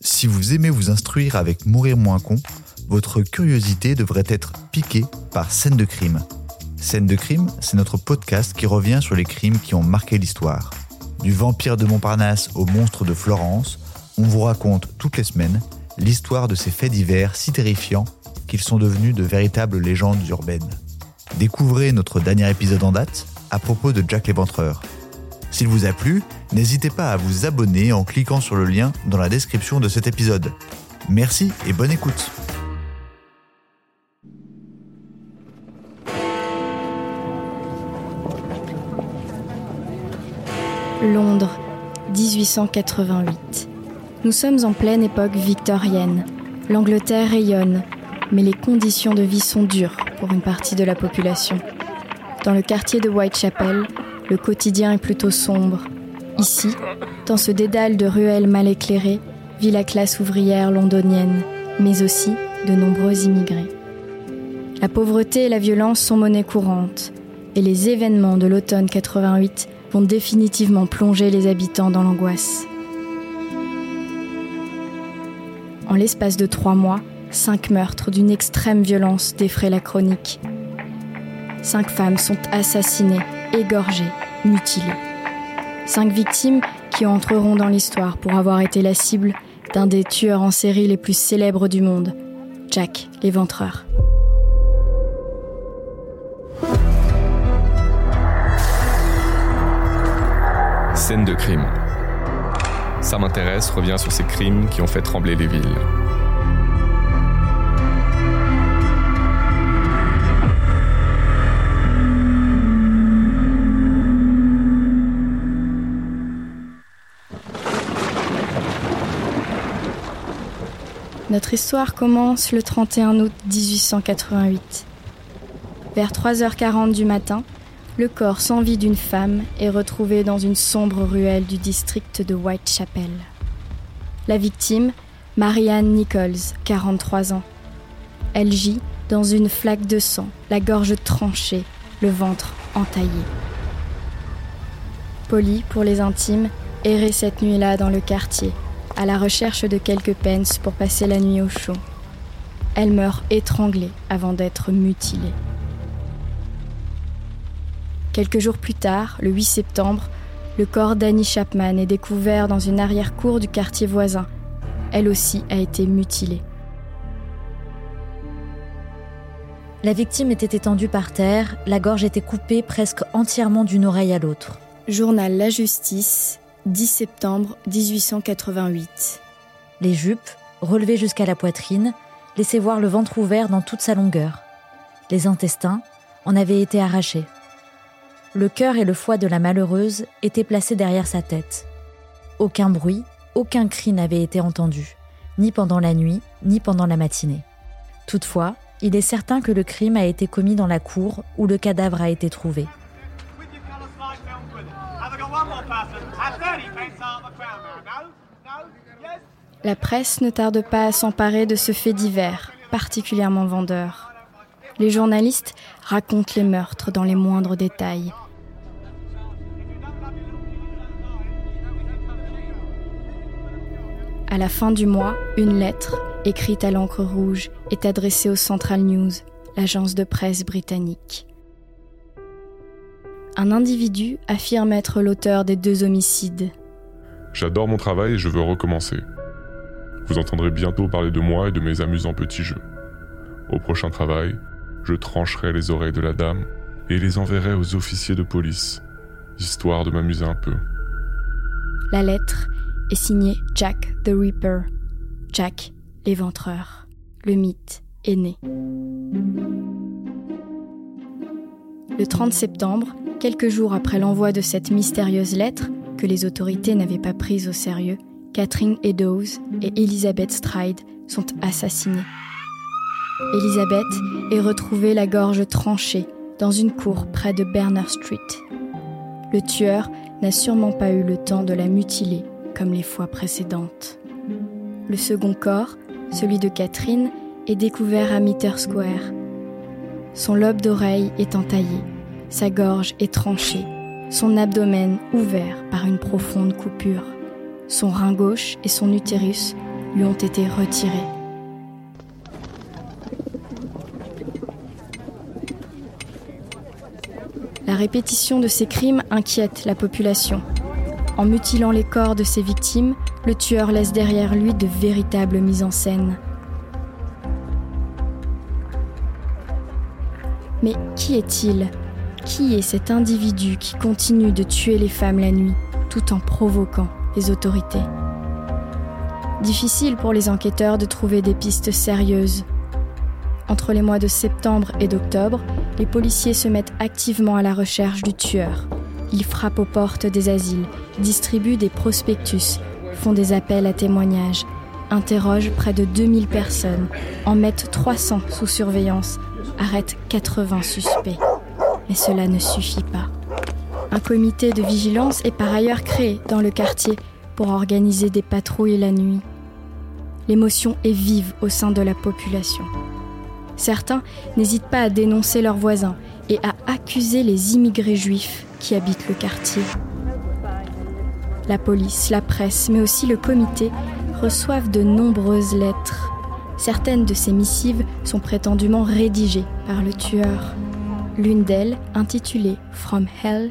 Si vous aimez vous instruire avec Mourir moins con, votre curiosité devrait être piquée par Scènes de crime. Scènes de crime, c'est notre podcast qui revient sur les crimes qui ont marqué l'histoire. Du Vampire de Montparnasse au Monstre de Florence, on vous raconte toutes les semaines l'histoire de ces faits divers si terrifiants qu'ils sont devenus de véritables légendes urbaines. Découvrez notre dernier épisode en date à propos de Jack L'éventreur. S'il vous a plu, n'hésitez pas à vous abonner en cliquant sur le lien dans la description de cet épisode. Merci et bonne écoute. Londres, 1888. Nous sommes en pleine époque victorienne. L'Angleterre rayonne, mais les conditions de vie sont dures pour une partie de la population. Dans le quartier de Whitechapel, le quotidien est plutôt sombre. Ici, dans ce dédale de ruelles mal éclairées, vit la classe ouvrière londonienne, mais aussi de nombreux immigrés. La pauvreté et la violence sont monnaie courante, et les événements de l'automne 88 vont définitivement plonger les habitants dans l'angoisse. En l'espace de 3 mois, 5 meurtres d'une extrême violence défraient la chronique. 5 femmes sont assassinées, égorgées, mutilées. 5 victimes qui entreront dans l'histoire pour avoir été la cible d'un des tueurs en série les plus célèbres du monde, Jack L'éventreur. Scènes de crime. Ça m'intéresse revient sur ces crimes qui ont fait trembler les villes. Notre histoire commence le 31 août 1888. Vers 3h40 du matin, le corps sans vie d'une femme est retrouvé dans une sombre ruelle du district de Whitechapel. La victime, Marianne Nichols, 43 ans. Elle gît dans une flaque de sang, la gorge tranchée, le ventre entaillé. Polly, pour les intimes, errait cette nuit-là dans le quartier, à la recherche de quelques pence pour passer la nuit au chaud. Elle meurt étranglée avant d'être mutilée. Quelques jours plus tard, le 8 septembre, le corps d'Annie Chapman est découvert dans une arrière-cour du quartier voisin. Elle aussi a été mutilée. La victime était étendue par terre, la gorge était coupée presque entièrement d'une oreille à l'autre. Journal La Justice, 10 septembre 1888. Les jupes, relevées jusqu'à la poitrine, laissaient voir le ventre ouvert dans toute sa longueur. Les intestins en avaient été arrachés. Le cœur et le foie de la malheureuse étaient placés derrière sa tête. Aucun bruit, aucun cri n'avait été entendu, ni pendant la nuit, ni pendant la matinée. Toutefois, il est certain que le crime a été commis dans la cour où le cadavre a été trouvé. La presse ne tarde pas à s'emparer de ce fait divers, particulièrement vendeur. Les journalistes racontent les meurtres dans les moindres détails. À la fin du mois, une lettre, écrite à l'encre rouge, est adressée au Central News, l'agence de presse britannique. Un individu affirme être l'auteur des 2 homicides. « J'adore mon travail et je veux recommencer. Vous entendrez bientôt parler de moi et de mes amusants petits jeux. Au prochain travail, je trancherai les oreilles de la dame et les enverrai aux officiers de police, histoire de m'amuser un peu. » La lettre est signée Jack the Ripper, Jack l'Éventreur. Le mythe est né. Le 30 septembre, quelques jours après l'envoi de cette mystérieuse lettre, que les autorités n'avaient pas prise au sérieux, Catherine Eddowes et Elizabeth Stride sont assassinées. Elizabeth est retrouvée la gorge tranchée dans une cour près de Berner Street. Le tueur n'a sûrement pas eu le temps de la mutiler comme les fois précédentes. Le second corps, celui de Catherine, est découvert à Mitre Square. Son lobe d'oreille est entaillé, sa gorge est tranchée, son abdomen ouvert par une profonde coupure. Son rein gauche et son utérus lui ont été retirés. La répétition de ces crimes inquiète la population. En mutilant les corps de ses victimes, le tueur laisse derrière lui de véritables mises en scène. Mais qui est-il ? Qui est cet individu qui continue de tuer les femmes la nuit, tout en provoquant les autorités ? Difficile pour les enquêteurs de trouver des pistes sérieuses. Entre les mois de septembre et d'octobre, les policiers se mettent activement à la recherche du tueur. Ils frappent aux portes des asiles, distribuent des prospectus, font des appels à témoignages, interrogent près de 2000 personnes, en mettent 300 sous surveillance, arrêtent 80 suspects. Mais cela ne suffit pas. Un comité de vigilance est par ailleurs créé dans le quartier pour organiser des patrouilles la nuit. L'émotion est vive au sein de la population. Certains n'hésitent pas à dénoncer leurs voisins et à accuser les immigrés juifs qui habitent le quartier. La police, la presse, mais aussi le comité reçoivent de nombreuses lettres. Certaines de ces missives sont prétendument rédigées par le tueur. L'une d'elles, intitulée « From Hell »,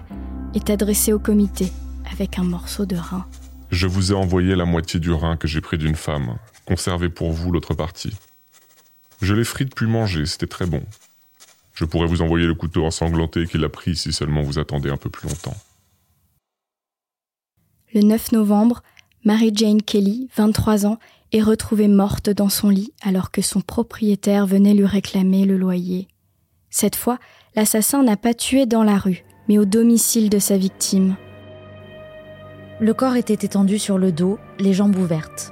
est adressée au comité avec un morceau de rein. « Je vous ai envoyé la moitié du rein que j'ai pris d'une femme. Conservez pour vous l'autre partie. Je l'ai frite puis mangée, c'était très bon. Je pourrais vous envoyer le couteau ensanglanté qu'il a pris si seulement vous attendez un peu plus longtemps. » Le 9 novembre, Mary Jane Kelly, 23 ans, est retrouvée morte dans son lit alors que son propriétaire venait lui réclamer le loyer. Cette fois, l'assassin n'a pas tué dans la rue, mais au domicile de sa victime. Le corps était étendu sur le dos, les jambes ouvertes.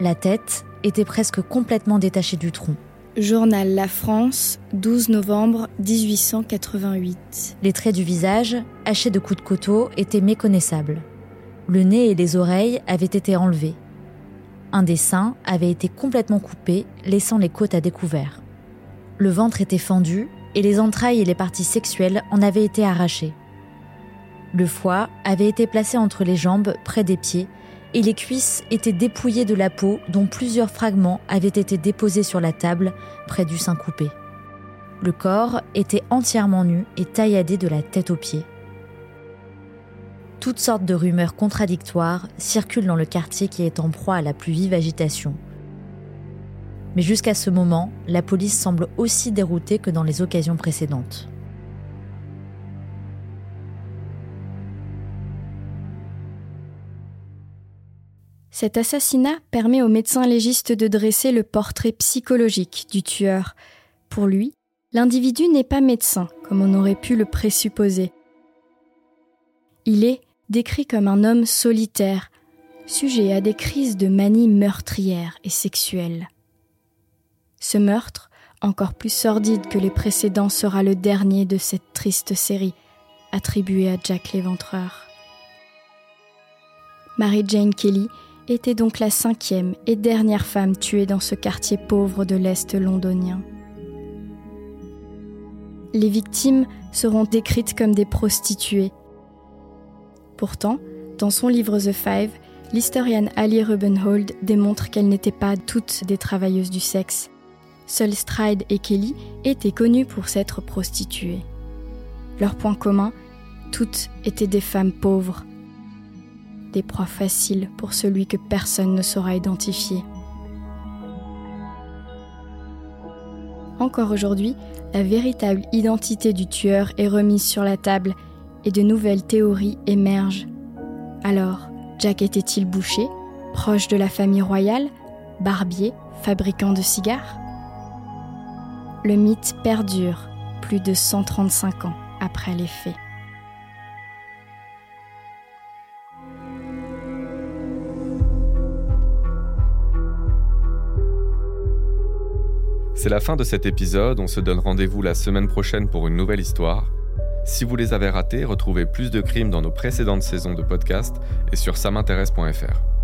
La tête était presque complètement détachée du tronc. Journal La France, 12 novembre 1888. Les traits du visage, hachés de coups de couteau, étaient méconnaissables. Le nez et les oreilles avaient été enlevés. Un des seins avait été complètement coupé, laissant les côtes à découvert. Le ventre était fendu et les entrailles et les parties sexuelles en avaient été arrachées. Le foie avait été placé entre les jambes, près des pieds, et les cuisses étaient dépouillées de la peau dont plusieurs fragments avaient été déposés sur la table, près du sein coupé. Le corps était entièrement nu et tailladé de la tête aux pieds. Toutes sortes de rumeurs contradictoires circulent dans le quartier qui est en proie à la plus vive agitation. Mais jusqu'à ce moment, la police semble aussi déroutée que dans les occasions précédentes. Cet assassinat permet au médecin légiste de dresser le portrait psychologique du tueur. Pour lui, l'individu n'est pas médecin, comme on aurait pu le présupposer. Il est décrit comme un homme solitaire, sujet à des crises de manie meurtrière et sexuelle. Ce meurtre, encore plus sordide que les précédents, sera le dernier de cette triste série, attribuée à Jack Léventreur. Mary Jane Kelly était donc la 5e et dernière femme tuée dans ce quartier pauvre de l'Est londonien. Les victimes seront décrites comme des prostituées. Pourtant, dans son livre The Five, l'historienne Ali Rubenhold démontre qu'elles n'étaient pas toutes des travailleuses du sexe. Seules Stride et Kelly étaient connues pour s'être prostituées. Leur point commun, toutes étaient des femmes pauvres, des proies faciles pour celui que personne ne saura identifier. Encore aujourd'hui, la véritable identité du tueur est remise sur la table et de nouvelles théories émergent. Alors, Jack était-il boucher, proche de la famille royale, barbier, fabricant de cigares ? Le mythe perdure plus de 135 ans après les faits. C'est la fin de cet épisode, on se donne rendez-vous la semaine prochaine pour une nouvelle histoire. Si vous les avez ratés, retrouvez plus de crimes dans nos précédentes saisons de podcast et sur saminteresse.fr.